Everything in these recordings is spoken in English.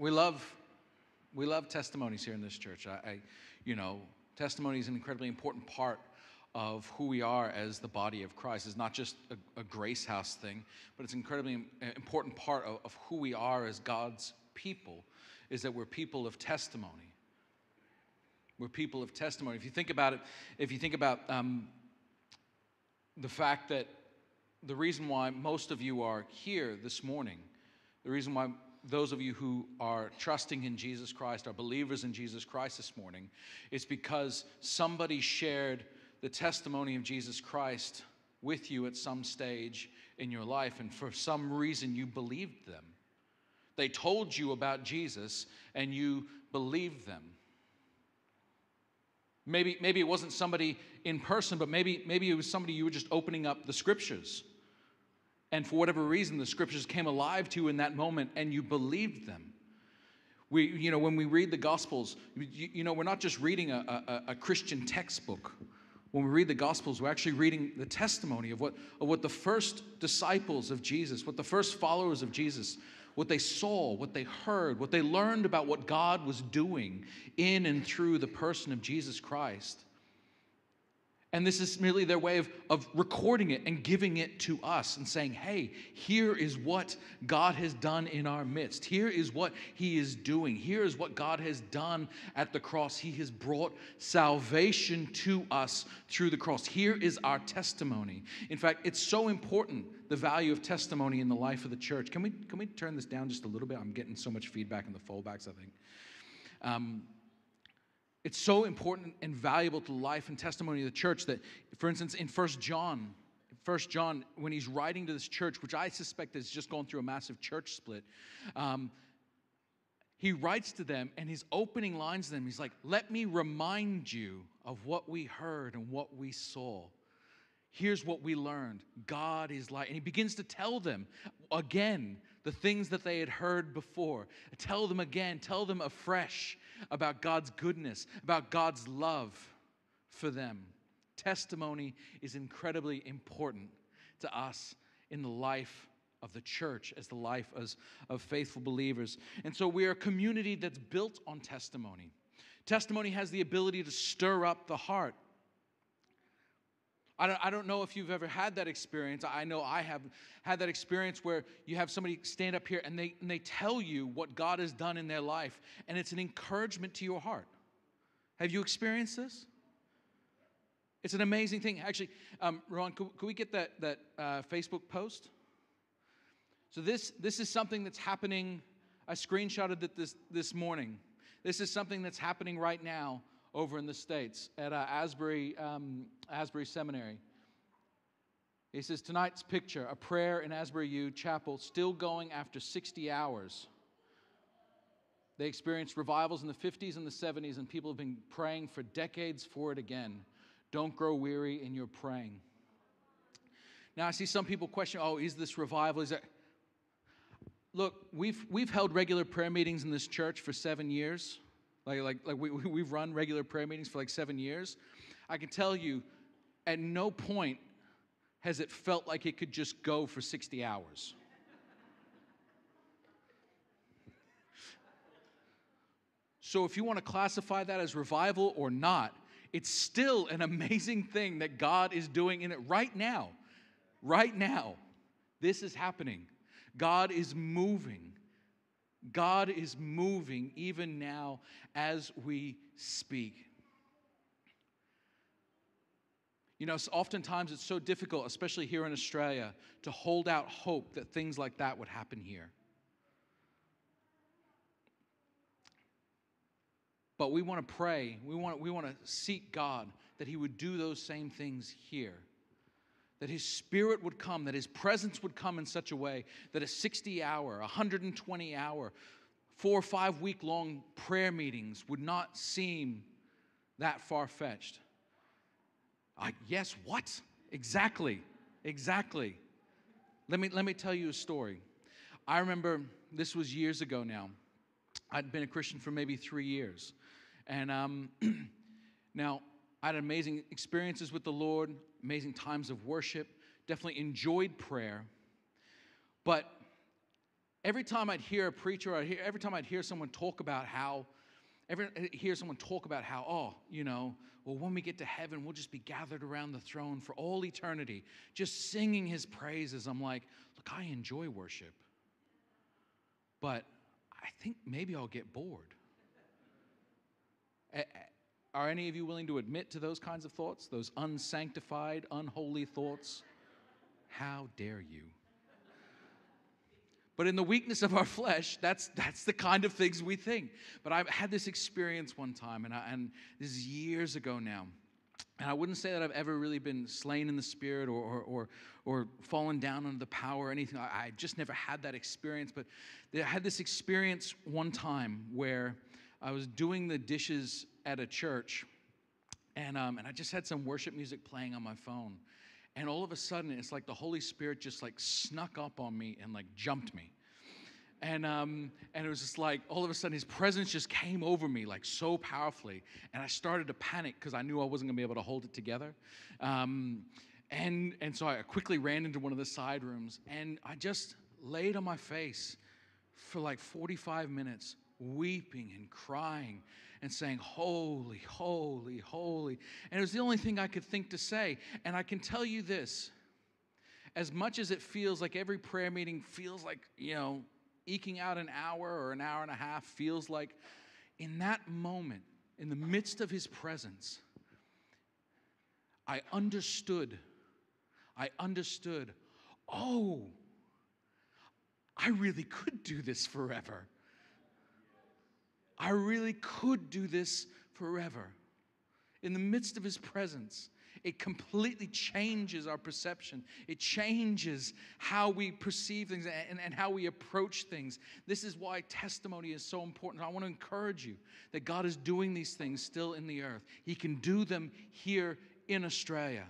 We love testimonies here in this church. Testimony is an incredibly important part of who we are as the body of Christ. It's not just a Grace House thing, but it's an incredibly important part of who we are as God's people, is that we're people of testimony. We're people of testimony. If you think about it, if you think about the fact that the reason why most of you are here this morning, the reason why those of you who are trusting in Jesus Christ, are believers in Jesus Christ this morning, is because somebody shared the testimony of Jesus Christ with you at some stage in your life, and for some reason you believed them. They told you about Jesus, and you believed them. Maybe it wasn't somebody in person, but maybe it was somebody you were just opening up the Scriptures. And for whatever reason, the Scriptures came alive to you in that moment, and you believed them. When we read the Gospels, we're not just reading a Christian textbook. When we read the Gospels, we're actually reading the testimony of what the first disciples of Jesus, what the first followers of Jesus, what they saw, what they heard, what they learned about what God was doing in and through the person of Jesus Christ. And this is merely their way of recording it and giving it to us and saying, hey, here is what God has done in our midst. Here is what He is doing. Here is what God has done at the cross. He has brought salvation to us through the cross. Here is our testimony. In fact, it's so important, the value of testimony in the life of the church. Can we turn this down just a little bit? I'm getting so much feedback in the foldbacks, I think. It's so important and valuable to life and testimony of the church that, for instance, in 1 John, when he's writing to this church, which I suspect is just going through a massive church split, he writes to them, and his opening lines to them, he's like, let me remind you of what we heard and what we saw. Here's what we learned. God is light. And he begins to tell them again the things that they had heard before. Tell them again, tell them afresh about God's goodness, about God's love for them. Testimony is incredibly important to us in the life of the church, as the life of faithful believers. And so we are a community that's built on testimony. Testimony has the ability to stir up the heart. I don't know if you've ever had that experience. I know I have had that experience where you have somebody stand up here and they tell you what God has done in their life, and it's an encouragement to your heart. Have you experienced this? It's an amazing thing. Actually, Ron, could we get that Facebook post? So this is something that's happening. I screenshotted it this morning. This is something that's happening right now over in the States at Asbury Seminary. He says, tonight's picture, a prayer in Asbury U Chapel, still going after 60 hours. They experienced revivals in the 50s and the 70s, and people have been praying for decades for it again. Don't grow weary in your praying. Now, I see some people question, oh, is this revival? Is that... Look, we've held regular prayer meetings in this church for 7 years. We've run regular prayer meetings for 7 years. I can tell you, at no point has it felt like it could just go for 60 hours. So if you want to classify that as revival or not, it's still an amazing thing that God is doing in it right now. Right now, this is happening. God is moving. God is moving even now as we speak. You know, oftentimes it's so difficult, especially here in Australia, to hold out hope that things like that would happen here. But we want to pray. We want to seek God that He would do those same things here. That His Spirit would come, that His presence would come in such a way that a 60-hour, 120-hour, 4 or 5-week-long prayer meetings would not seem that far-fetched. Yes, what? Exactly. Let me tell you a story. I remember, this was years ago now. I'd been a Christian for maybe 3 years. And now, I had amazing experiences with the Lord, amazing times of worship, definitely enjoyed prayer. But Every time I'd hear a preacher, every time I'd hear someone talk about how, oh, you know, well, when we get to heaven, we'll just be gathered around the throne for all eternity, just singing his praises. I'm like, look, I enjoy worship, but I think maybe I'll get bored. Are any of you willing to admit to those kinds of thoughts, those unsanctified, unholy thoughts? How dare you? But in the weakness of our flesh, that's the kind of things we think. But I've had this experience one time, and this is years ago now. And I wouldn't say that I've ever really been slain in the spirit or fallen down under the power or anything. I just never had that experience. But I had this experience one time where I was doing the dishes at a church, and I just had some worship music playing on my phone. And all of a sudden, it's like the Holy Spirit just like snuck up on me and like jumped me. And it was just like all of a sudden his presence just came over me like so powerfully. And I started to panic because I knew I wasn't going to be able to hold it together. And so I quickly ran into one of the side rooms. And I just laid on my face for like 45 minutes weeping and crying and saying, holy, holy, holy. And it was the only thing I could think to say. And I can tell you this, as much as it feels like every prayer meeting feels like, you know, eking out an hour or an hour and a half feels like, in that moment, in the midst of his presence, I understood, oh, I really could do this forever. I really could do this forever. In the midst of his presence, it completely changes our perception. It changes how we perceive things and how we approach things. This is why testimony is so important. I want to encourage you that God is doing these things still in the earth. He can do them here in Australia.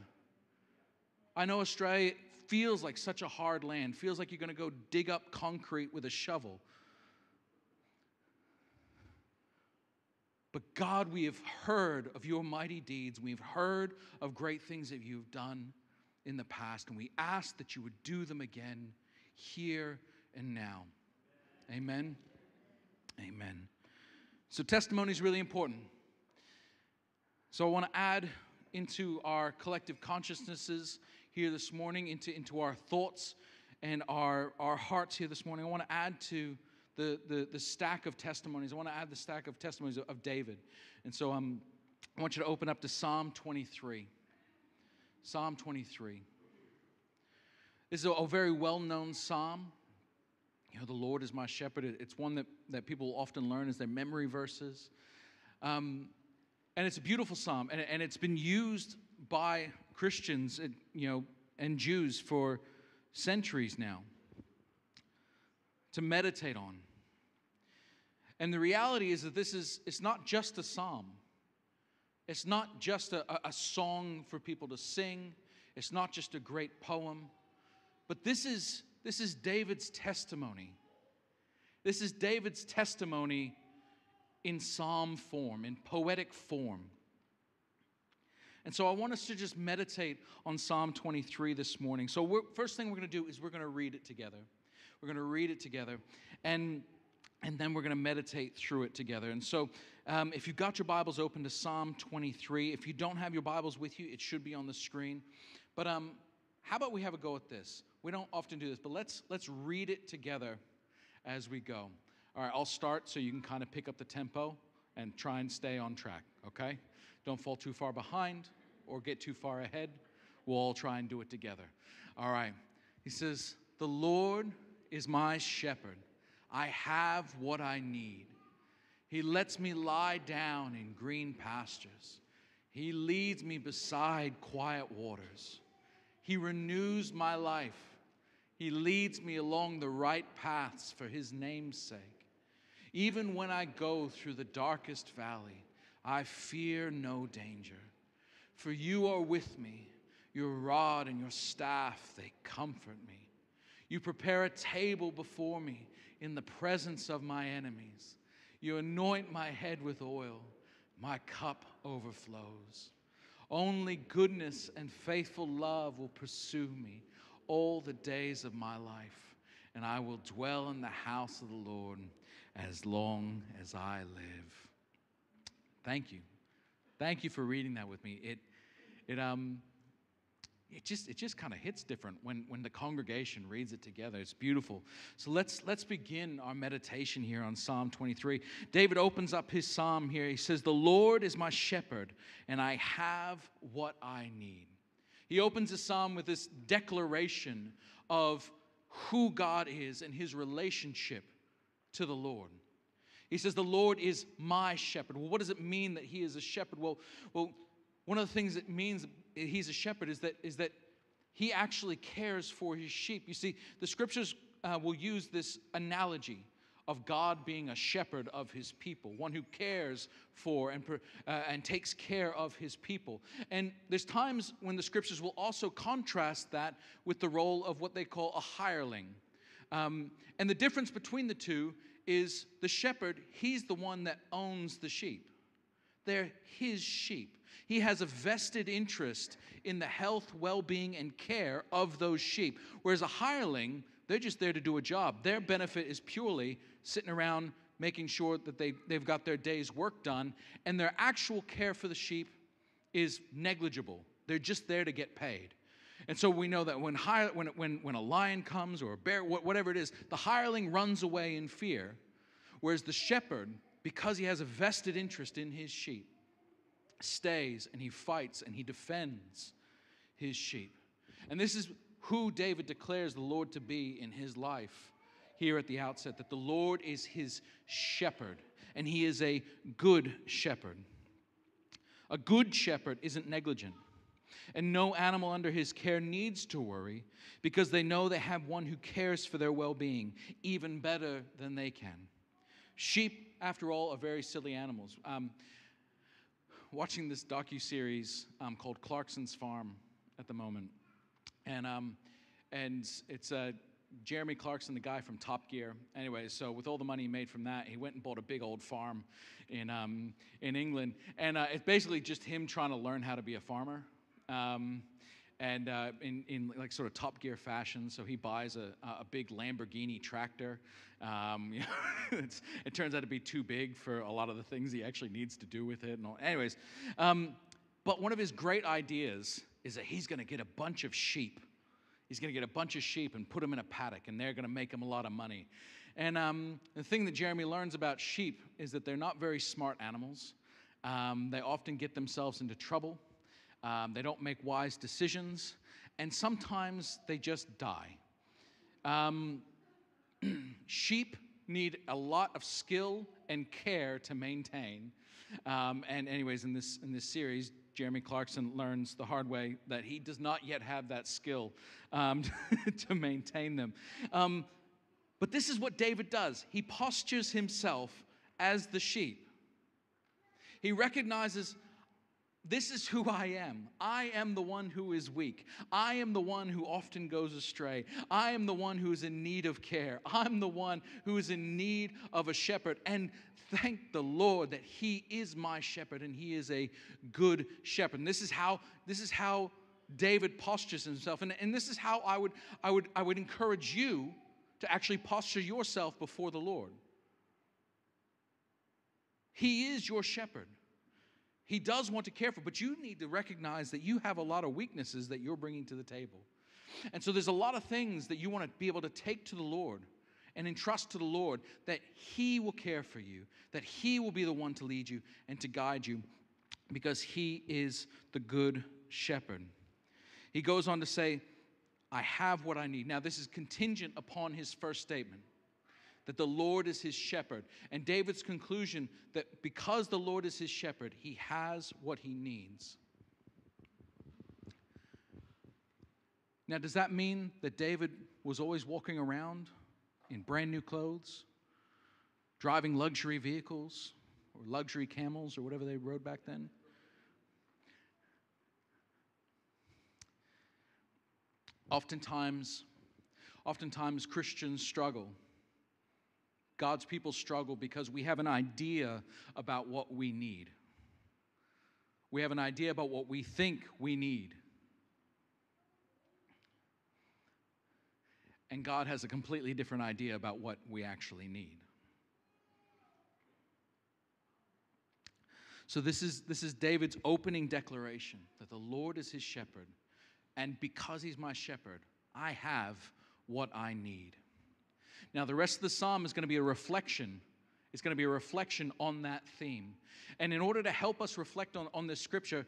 I know Australia feels like such a hard land. Feels like you're going to go dig up concrete with a shovel. But God, we have heard of your mighty deeds. We've heard of great things that you've done in the past. And we ask that you would do them again here and now. Amen. Amen. So testimony is really important. So I want to add into our collective consciousnesses here this morning, into our thoughts and our hearts here this morning. I want to add to the stack of testimonies. I want to add the stack of testimonies of David. And so I want you to open up to Psalm 23. Psalm 23. This is a very well-known psalm. You know, the Lord is my shepherd. It's one that people often learn as their memory verses. And it's a beautiful psalm. And it's been used by Christians and Jews for centuries now to meditate on. And the reality is that it's not just a psalm. It's not just a song for people to sing. It's not just a great poem. But this is David's testimony. This is David's testimony in psalm form, in poetic form. And so I want us to just meditate on Psalm 23 this morning. So first thing we're going to do is we're going to read it together. We're going to read it together, and then we're going to meditate through it together. And so if you've got your Bibles open to Psalm 23, if you don't have your Bibles with you, it should be on the screen. But how about we have a go at this? We don't often do this, but let's read it together as we go. All right, I'll start so you can kind of pick up the tempo and try and stay on track, okay? Don't fall too far behind or get too far ahead. We'll all try and do it together. All right, he says, the Lord is my shepherd. I have what I need. He lets me lie down in green pastures. He leads me beside quiet waters. He renews my life. He leads me along the right paths for his name's sake. Even when I go through the darkest valley, I fear no danger. For you are with me. Your rod and your staff, they comfort me. You prepare a table before me in the presence of my enemies. You anoint my head with oil. My cup overflows. Only goodness and faithful love will pursue me all the days of my life, and I will dwell in the house of the Lord as long as I live. Thank you. Thank you for reading that with me. It just kind of hits different when the congregation reads it together. It's beautiful. So let's begin our meditation here on Psalm 23. David opens up his psalm here. He says, "The Lord is my shepherd, and I have what I need." He opens his psalm with this declaration of who God is and his relationship to the Lord. He says, "The Lord is my shepherd." Well, what does it mean that he is a shepherd? Well, one of the things it means he's a shepherd is that he actually cares for his sheep. You see, the scriptures will use this analogy of God being a shepherd of his people, one who cares for and takes care of his people. And there's times when the scriptures will also contrast that with the role of what they call a hireling. And the difference between the two is the shepherd, he's the one that owns the sheep. They're his sheep. He has a vested interest in the health, well-being, and care of those sheep. Whereas a hireling, they're just there to do a job. Their benefit is purely sitting around making sure that they've got their day's work done, and their actual care for the sheep is negligible. They're just there to get paid. And so we know that when a lion comes or a bear, whatever it is, the hireling runs away in fear, whereas the shepherd, because he has a vested interest in his sheep, stays and he fights and he defends his sheep. And this is who David declares the Lord to be in his life here at the outset, that the Lord is his shepherd and he is a good shepherd. A good shepherd isn't negligent, and no animal under his care needs to worry because they know they have one who cares for their well-being even better than they can. Sheep, after all, are very silly animals. Watching this docuseries called Clarkson's Farm at the moment, and it's Jeremy Clarkson, the guy from Top Gear. Anyway, so with all the money he made from that, he went and bought a big old farm in England, and it's basically just him trying to learn how to be a farmer. In like sort of Top Gear fashion, so he buys a big Lamborghini tractor. It turns out to be too big for a lot of the things he actually needs to do with it. And all. Anyways, but one of his great ideas is that he's going to get a bunch of sheep. He's going to get a bunch of sheep and put them in a paddock, and they're going to make him a lot of money. And the thing that Jeremy learns about sheep is that they're not very smart animals. They often get themselves into trouble. They don't make wise decisions, and sometimes they just die. Sheep need a lot of skill and care to maintain. And anyways, in this series, Jeremy Clarkson learns the hard way that he does not yet have that skill to maintain them. But this is what David does. He postures himself as the sheep. He recognizes, this is who I am. I am the one who is weak. I am the one who often goes astray. I am the one who is in need of care. I'm the one who is in need of a shepherd. And thank the Lord that he is my shepherd and he is a good shepherd. And this is how David postures himself. And this is how I would encourage you to actually posture yourself before the Lord. He is your shepherd. He does want to care for, but you need to recognize that you have a lot of weaknesses that you're bringing to the table. And so there's a lot of things that you want to be able to take to the Lord and entrust to the Lord, that he will care for you, that he will be the one to lead you and to guide you, because he is the good shepherd. He goes on to say, I have what I need. Now, this is contingent upon his first statement, that the Lord is his shepherd. And David's conclusion that because the Lord is his shepherd, he has what he needs. Now, does that mean that David was always walking around in brand new clothes, driving luxury vehicles or luxury camels or whatever they rode back then? Oftentimes Christians struggle. God's people struggle because we have an idea about what we need. We have an idea about what we think we need. and God has a completely different idea about what we actually need. So this is David's opening declaration that the Lord is his shepherd, and because he's my shepherd, I have what I need. Now the rest of the psalm is going to be a reflection. It's going to be a reflection on that theme. And in order to help us reflect on this scripture,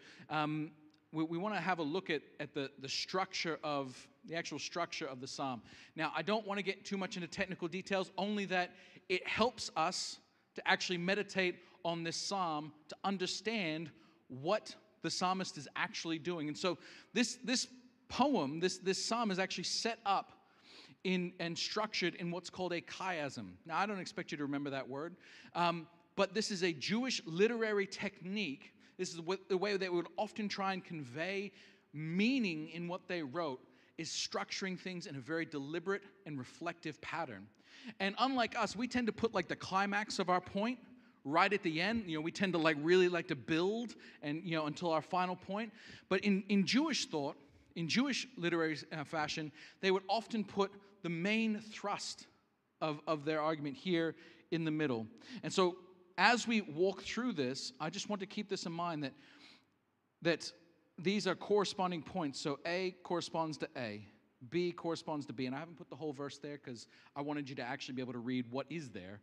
we want to have a look at the structure of, the actual structure of the psalm. Now I don't want to get too much into technical details, only that it helps us to actually meditate on this psalm, to understand what the psalmist is actually doing. And so this poem, this psalm is actually set up in and structured in what's called a chiasm. Now, I don't expect you to remember that word, but this is a Jewish literary technique. This is the way they would often try and convey meaning in what they wrote, is structuring things in a very deliberate and reflective pattern. And unlike us, we tend to put like the climax of our point right at the end. You know, we tend to like really like to build and, you know, until our final point. But in Jewish thought, in Jewish literary fashion, they would often put the main thrust of their argument here in the middle. And so as we walk through this, I just want to keep this in mind that these are corresponding points. So A corresponds to A, B corresponds to B. And I haven't put the whole verse there because I wanted you to actually be able to read what is there.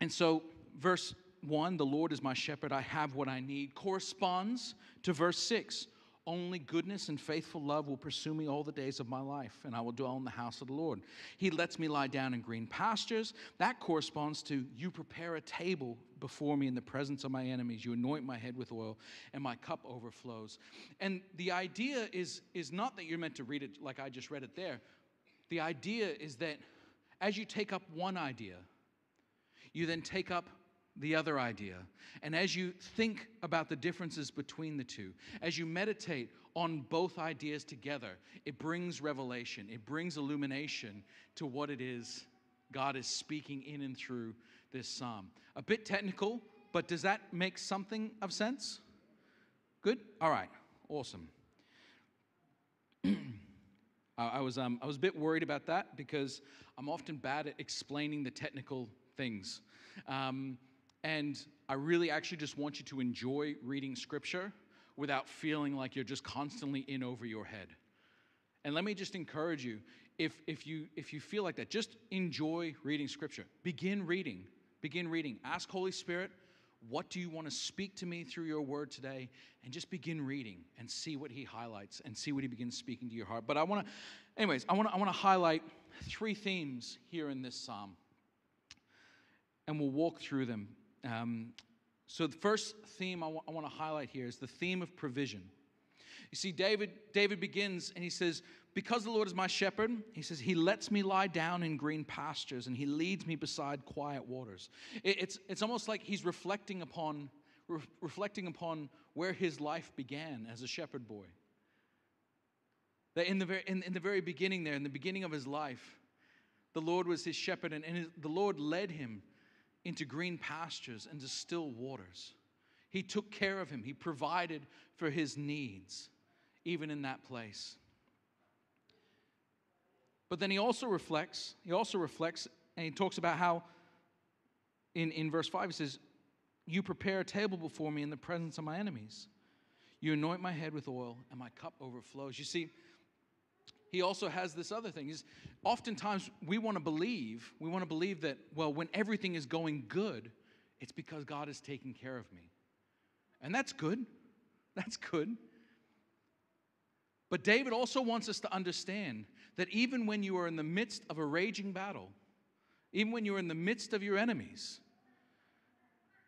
And so verse 1, the Lord is my shepherd, I have what I need, corresponds to verse 6. Only goodness and faithful love will pursue me all the days of my life, and I will dwell in the house of the Lord. He lets me lie down in green pastures. That corresponds to, you prepare a table before me in the presence of my enemies. You anoint my head with oil, and my cup overflows. And the idea is not that you're meant to read it like I just read it there. The idea is that as you take up one idea, you then take up the other idea. And as you think about the differences between the two, as you meditate on both ideas together, it brings revelation, it brings illumination to what it is God is speaking in and through this psalm. A bit technical, but does that make something of sense? Good? All right. Awesome. I was a bit worried about that because I'm often bad at explaining the technical things. And I really actually just want you to enjoy reading Scripture without feeling like you're just constantly in over your head. And let me just encourage you, if you feel like that, just enjoy reading Scripture. Begin reading. Begin reading. Ask Holy Spirit, what do you want to speak to me through your word today? And just begin reading and see what he highlights and see what he begins speaking to your heart. But I want to highlight three themes here in this psalm. And we'll walk through them. So the first theme I want to highlight here is the theme of provision. You see, David begins and he says, because the Lord is my shepherd, he says, he lets me lie down in green pastures and he leads me beside quiet waters. It's almost like he's reflecting upon where his life began as a shepherd boy. That in the very beginning there, in the beginning of his life, the Lord was his shepherd and the Lord led him into green pastures and to still waters. He took care of him. He provided for his needs, even in that place. But then he also reflects, and he talks about how, in verse 5, he says, you prepare a table before me in the presence of my enemies. You anoint my head with oil, and my cup overflows. You see, he also has this other thing. Is oftentimes we want to believe that, well, when everything is going good, it's because God is taking care of me. And that's good. That's good. But David also wants us to understand that even when you are in the midst of a raging battle, even when you're in the midst of your enemies,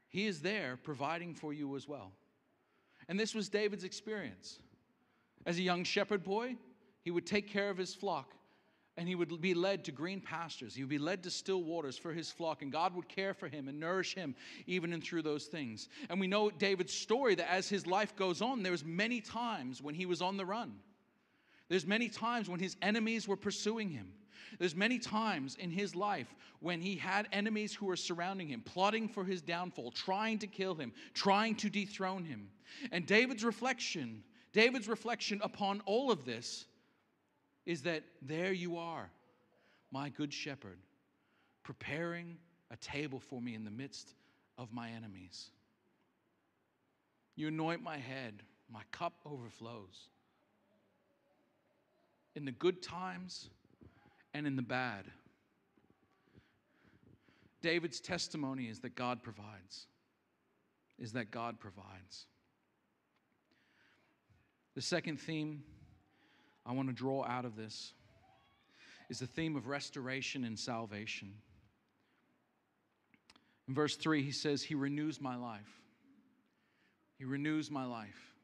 he is there providing for you as well. And this was David's experience. As a young shepherd boy, he would take care of his flock, and he would be led to green pastures. He would be led to still waters for his flock, and God would care for him and nourish him even in through those things. And we know David's story that as his life goes on, there was many times when he was on the run. There's many times when his enemies were pursuing him. There's many times in his life when he had enemies who were surrounding him, plotting for his downfall, trying to kill him, trying to dethrone him. And David's reflection upon all of this is that there you are, my good shepherd, preparing a table for me in the midst of my enemies. You anoint my head, my cup overflows. In the good times and in the bad. David's testimony is that God provides. The second theme I want to draw out of this is the theme of restoration and salvation. In verse 3, he says, he renews my life. He renews my life.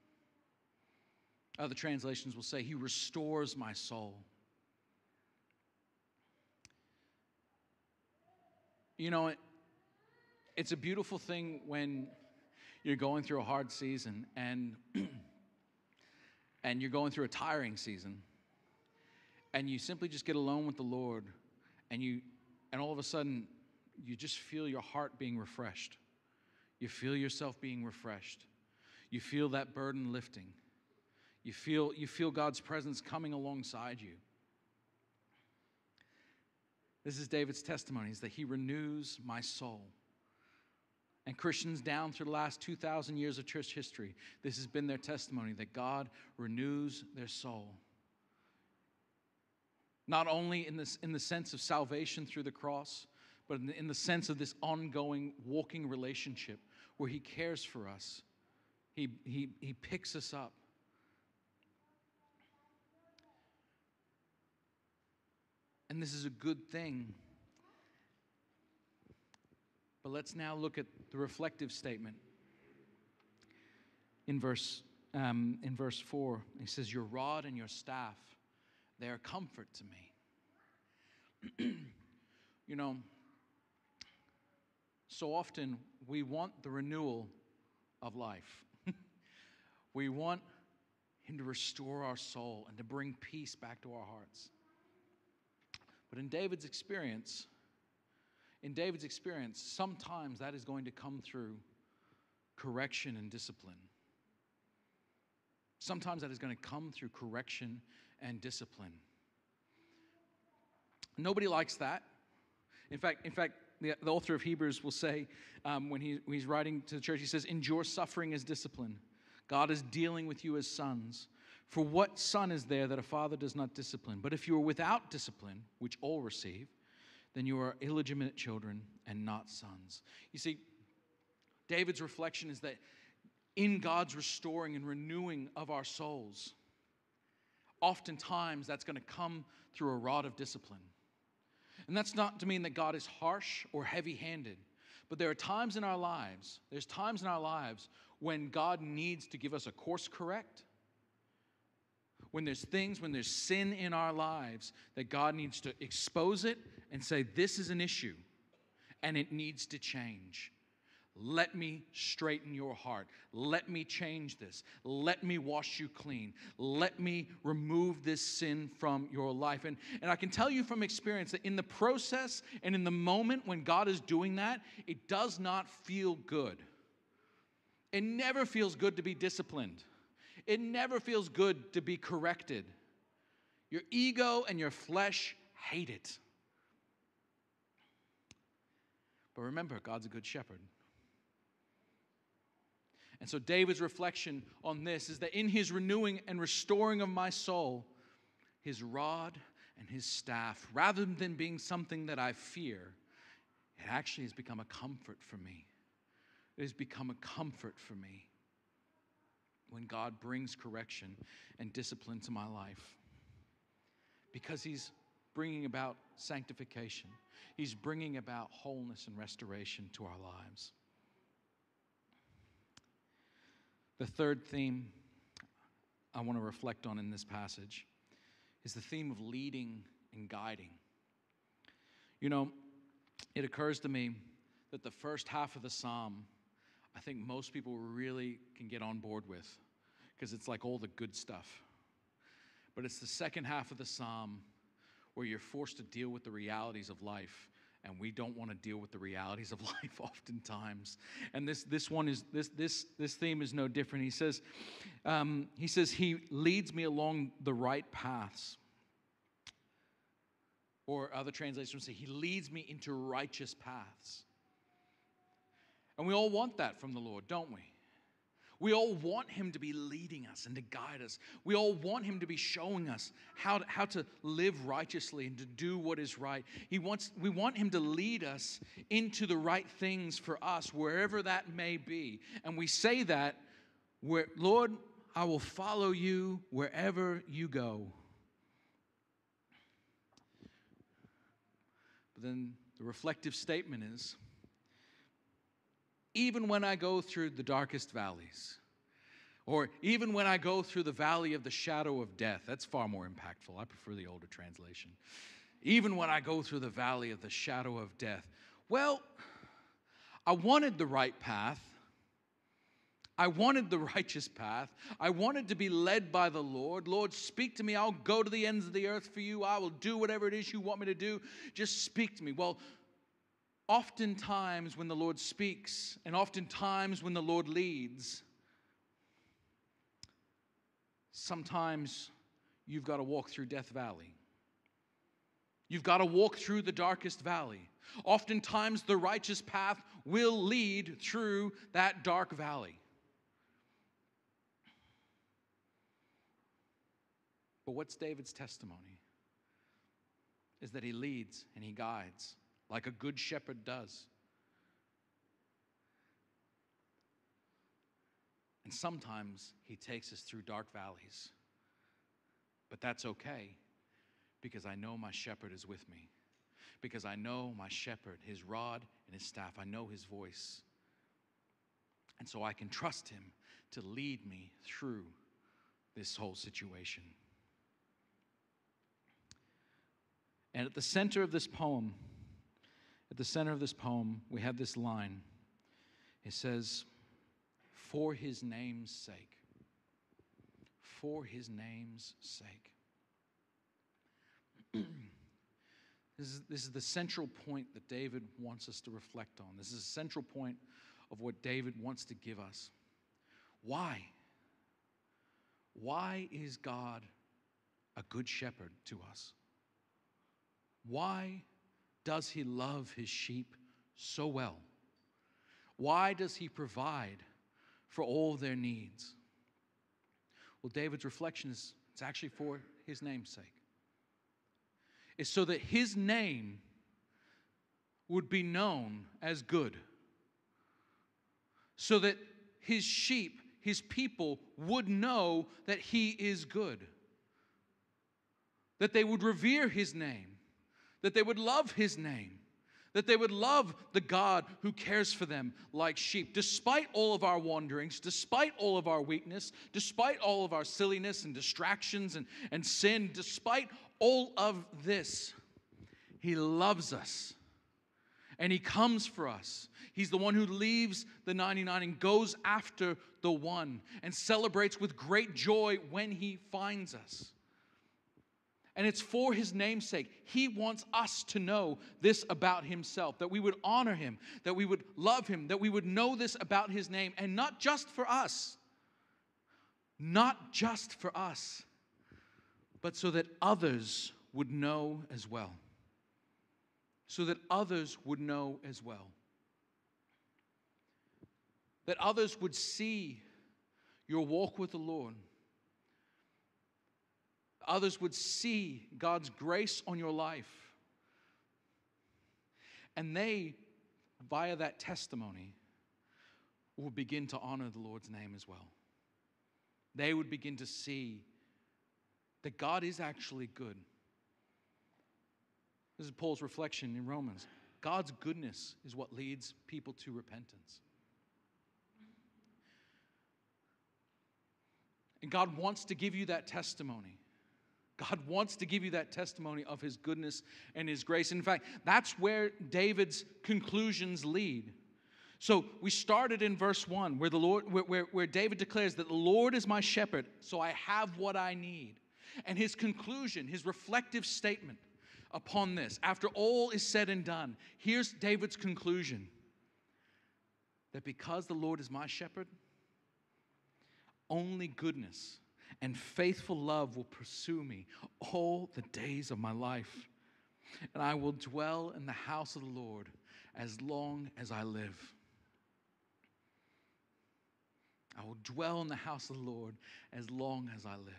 Other translations will say, he restores my soul. You know, it's a beautiful thing when you're going through a hard season and you're going through a tiring season, and you simply just get alone with the Lord, and all of a sudden, you just feel your heart being refreshed. You feel yourself being refreshed. You feel that burden lifting. You feel God's presence coming alongside you. This is David's testimony, is that he renews my soul. And Christians down through the last 2,000 years of church history, this has been their testimony, that God renews their soul. Not only in the sense of salvation through the cross, but in the sense of this ongoing walking relationship where he cares for us. He picks us up. And this is a good thing. But let's now look at the reflective statement. In verse 4, he says, your rod and your staff, they are comfort to me. You know, so often we want the renewal of life. We want him to restore our soul and to bring peace back to our hearts. But in David's experience, sometimes that is going to come through correction and discipline. Sometimes that is going to come through correction and discipline. Nobody likes that. In fact, the author of Hebrews will say, when he's writing to the church, he says, endure suffering as discipline. God is dealing with you as sons. For what son is there that a father does not discipline? But if you are without discipline, which all receive, then you are illegitimate children and not sons. You see, David's reflection is that in God's restoring and renewing of our souls, oftentimes that's going to come through a rod of discipline. And that's not to mean that God is harsh or heavy-handed, but there's times in our lives when God needs to give us a course correct, when there's sin in our lives, that God needs to expose it and say, this is an issue, and it needs to change. Let me straighten your heart. Let me change this. Let me wash you clean. Let me remove this sin from your life. And I can tell you from experience that in the process and in the moment when God is doing that, it does not feel good. It never feels good to be disciplined. It never feels good to be corrected. Your ego and your flesh hate it. But remember, God's a good shepherd. And so David's reflection on this is that in his renewing and restoring of my soul, his rod and his staff, rather than being something that I fear, it actually has become a comfort for me. It has become a comfort for me when God brings correction and discipline to my life. Because he's bringing about sanctification. He's bringing about wholeness and restoration to our lives. The third theme I want to reflect on in this passage is the theme of leading and guiding. You know, it occurs to me that the first half of the psalm, I think most people really can get on board with, because it's like all the good stuff. But it's the second half of the psalm where you're forced to deal with the realities of life. And we don't want to deal with the realities of life oftentimes. And this theme is no different. He says he leads me along the right paths Or other translations say, He leads me into righteous paths. And we all want that from the Lord, don't we? We all want Him to be leading us and to guide us. We all want Him to be showing us how to live righteously and to do what is right. We want Him to lead us into the right things for us, wherever that may be. And we say that, Lord, I will follow you wherever you go. But then the reflective statement is, even when I go through the darkest valleys, or even when I go through the valley of the shadow of death, that's far more impactful. I prefer the older translation. Even when I go through the valley of the shadow of death, well, I wanted the right path. I wanted the righteous path. I wanted to be led by the Lord. Lord, speak to me. I'll go to the ends of the earth for you. I will do whatever it is you want me to do. Just speak to me. Well, oftentimes when the Lord speaks, and oftentimes when the Lord leads, sometimes you've got to walk through Death Valley. You've got to walk through the darkest valley. Oftentimes the righteous path will lead through that dark valley. But what's David's testimony? Is that he leads and he guides, like a good shepherd does. And sometimes He takes us through dark valleys. But that's okay, because I know my shepherd is with me. Because I know my shepherd, His rod and His staff, I know His voice. And so I can trust Him to lead me through this whole situation. And at the center of this poem, we have this line. It says, for His name's sake. For His name's sake. This is the central point that David wants us to reflect on. This is the central point of what David wants to give us. Why? Why is God a good shepherd to us? Why does He love His sheep so well? Why does He provide for all their needs? Well, David's reflection is, it's actually for His name's sake. It's so that His name would be known as good. So that His sheep, His people, would know that He is good. That they would revere His name. That they would love His name, that they would love the God who cares for them like sheep. Despite all of our wanderings, despite all of our weakness, despite all of our silliness and distractions and sin, despite all of this, He loves us. And He comes for us. He's the one who leaves the 99 and goes after the one and celebrates with great joy when He finds us. And it's for His name's sake. He wants us to know this about Himself, that we would honor Him, that we would love Him, that we would know this about His name. And not just for us, but so that others would know as well. That others would see your walk with the Lord. Others would see God's grace on your life. And they, via that testimony, will begin to honor the Lord's name as well. They would begin to see that God is actually good. This is Paul's reflection in Romans. God's goodness is what leads people to repentance. And God wants to give you that testimony. God wants to give you that testimony of His goodness and His grace. In fact, that's where David's conclusions lead. So we started in verse 1 where David declares that the Lord is my shepherd, so I have what I need. And his conclusion, his reflective statement upon this, after all is said and done, here's David's conclusion. That because the Lord is my shepherd, only goodness and faithful love will pursue me all the days of my life, and I will dwell in the house of the Lord as long as I live. I will dwell in the house of the Lord as long as I live.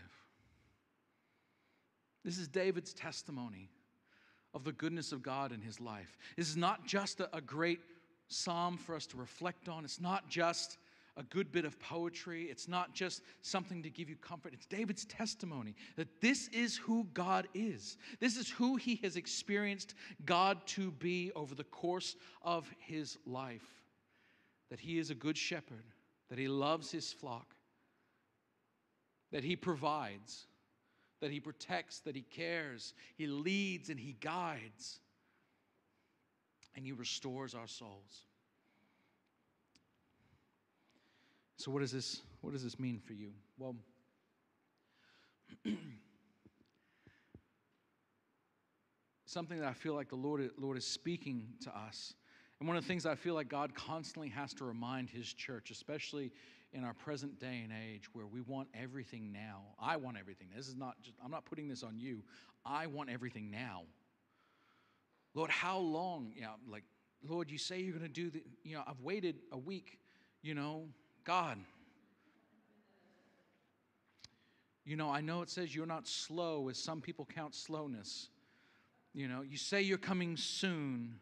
This is David's testimony of the goodness of God in his life. This is not just a great psalm for us to reflect on. It's not just a good bit of poetry. It's not just something to give you comfort. It's David's testimony that this is who God is. This is who he has experienced God to be over the course of his life. That he is a good shepherd. That he loves his flock. That he provides. That he protects. That he cares. He leads and he guides. And he restores our souls. So what does this mean for you? Well, something that I feel like the Lord is speaking to us. And one of the things I feel like God constantly has to remind his church, especially in our present day and age where we want everything now. I want everything. This is not just, I'm not putting this on you. I want everything now. Lord, how long? Yeah, like, Lord, you say you're going to do the, you know, I've waited a week, you know. God, you know, I know it says you're not slow as some people count slowness. You know, you say you're coming soon.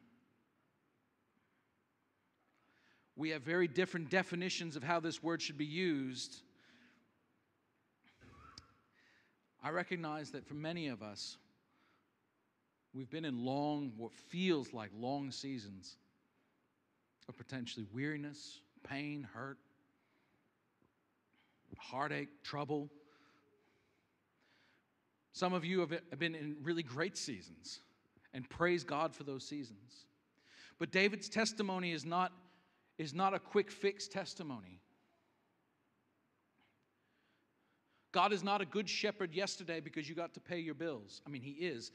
We have very different definitions of how this word should be used. I recognize that for many of us, we've been in long, what feels like long seasons of potentially weariness, pain, hurt, heartache, trouble. Some of you have been in really great seasons, and praise God for those seasons. But David's testimony is not a quick fix testimony. God is not a good shepherd yesterday because you got to pay your bills. I mean, he is.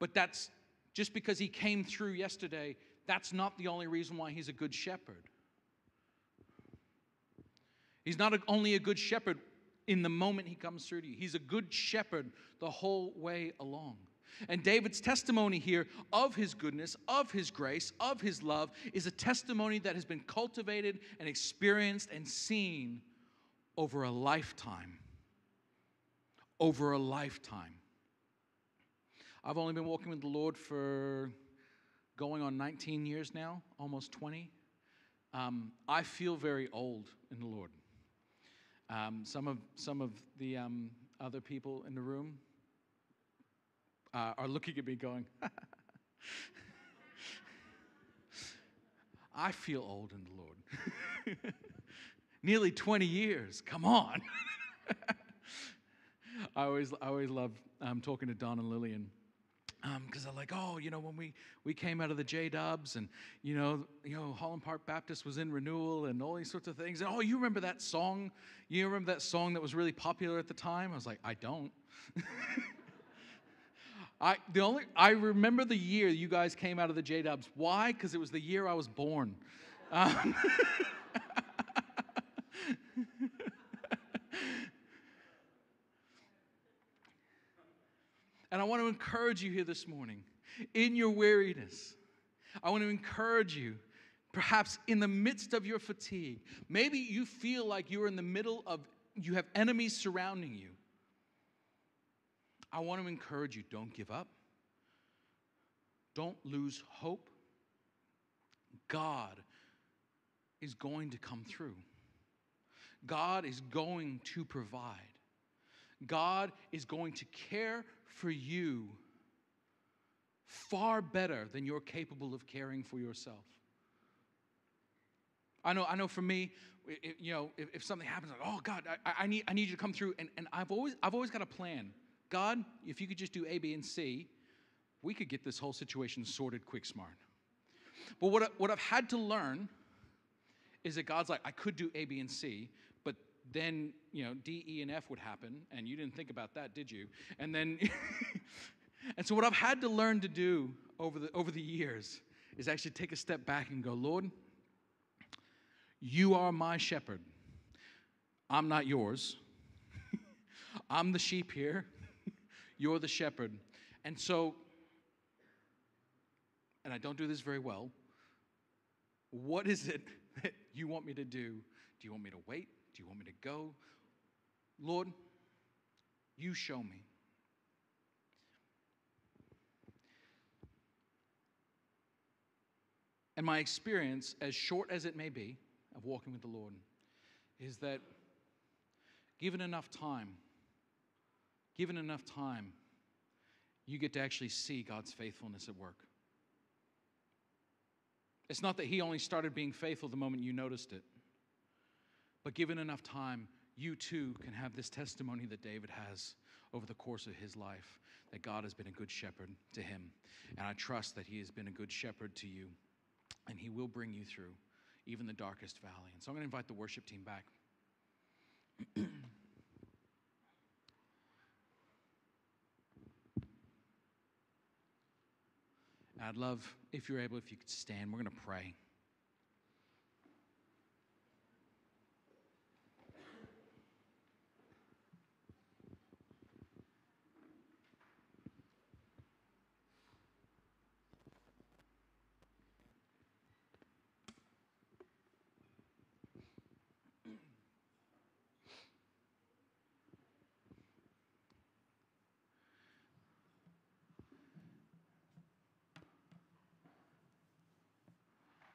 But that's just because he came through yesterday, that's not the only reason why he's a good shepherd. He's not only a good shepherd in the moment he comes through to you. He's a good shepherd the whole way along. And David's testimony here of his goodness, of his grace, of his love is a testimony that has been cultivated and experienced and seen over a lifetime. Over a lifetime. I've only been walking with the Lord for going on 19 years now, almost 20. I feel very old in the Lord. Some of the other people in the room are looking at me going, I feel old in the Lord. Nearly 20 years, come on. I always love talking to Don and Lillian because they're like, oh, you know, when we came out of the J-Dubs and, you know, Holland Park Baptist was in renewal and all these sorts of things. And, oh, you remember that song? You remember that song that was really popular at the time? I was like, I don't. I remember the year you guys came out of the J-Dubs. Why? Because it was the year I was born. And I want to encourage you here this morning, in your weariness. I want to encourage you, perhaps in the midst of your fatigue. Maybe you feel like you're in the middle of, you have enemies surrounding you. I want to encourage you, don't give up. Don't lose hope. God is going to come through. God is going to provide. God is going to care for you far better than you're capable of caring for yourself. I know. For me, if something happens, like, oh God, I need you to come through, and I've always got a plan. God, if you could just do A, B, and C, we could get this whole situation sorted quick, smart. But what I've had to learn is that God's like, I could do A, B, and C, but then, you know, D, E, and F would happen, and you didn't think about that, did you? And then, and so what I've had to learn to do over the years is actually take a step back and go, Lord, you are my shepherd. I'm not yours. I'm the sheep here. You're the shepherd. And so, and I don't do this very well, what is it that you want me to do? Do you want me to wait? Do you want me to go? Lord, you show me. And my experience, as short as it may be, of walking with the Lord, is that given enough time, you get to actually see God's faithfulness at work. It's not that He only started being faithful the moment you noticed it, but given enough time, you too can have this testimony that David has over the course of his life, that God has been a good shepherd to him. And I trust that He has been a good shepherd to you. And He will bring you through even the darkest valley. And so I'm going to invite the worship team back. I'd love, if you're able, if you could stand. We're going to pray.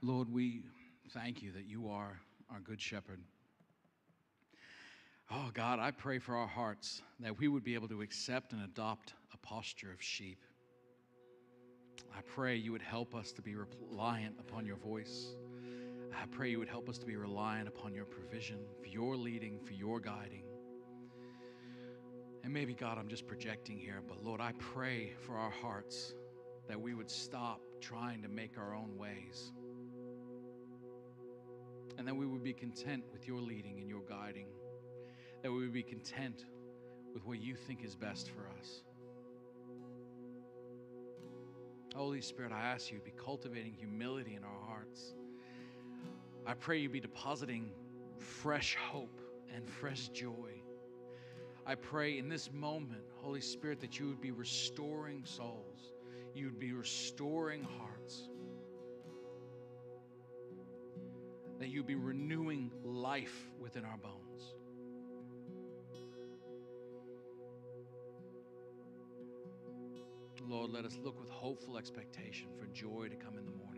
Lord, we thank you that you are our good shepherd. Oh, God, I pray for our hearts that we would be able to accept and adopt a posture of sheep. I pray you would help us to be reliant upon your voice. I pray you would help us to be reliant upon your provision, for your leading, for your guiding. And maybe, God, I'm just projecting here, but Lord, I pray for our hearts that we would stop trying to make our own ways, and that we would be content with your leading and your guiding, that we would be content with what you think is best for us. Holy Spirit, I ask you to be cultivating humility in our hearts. I pray you be depositing fresh hope and fresh joy. I pray in this moment, Holy Spirit, that you would be restoring souls. You would be restoring hearts. That you be renewing life within our bones. Lord, let us look with hopeful expectation for joy to come in the morning.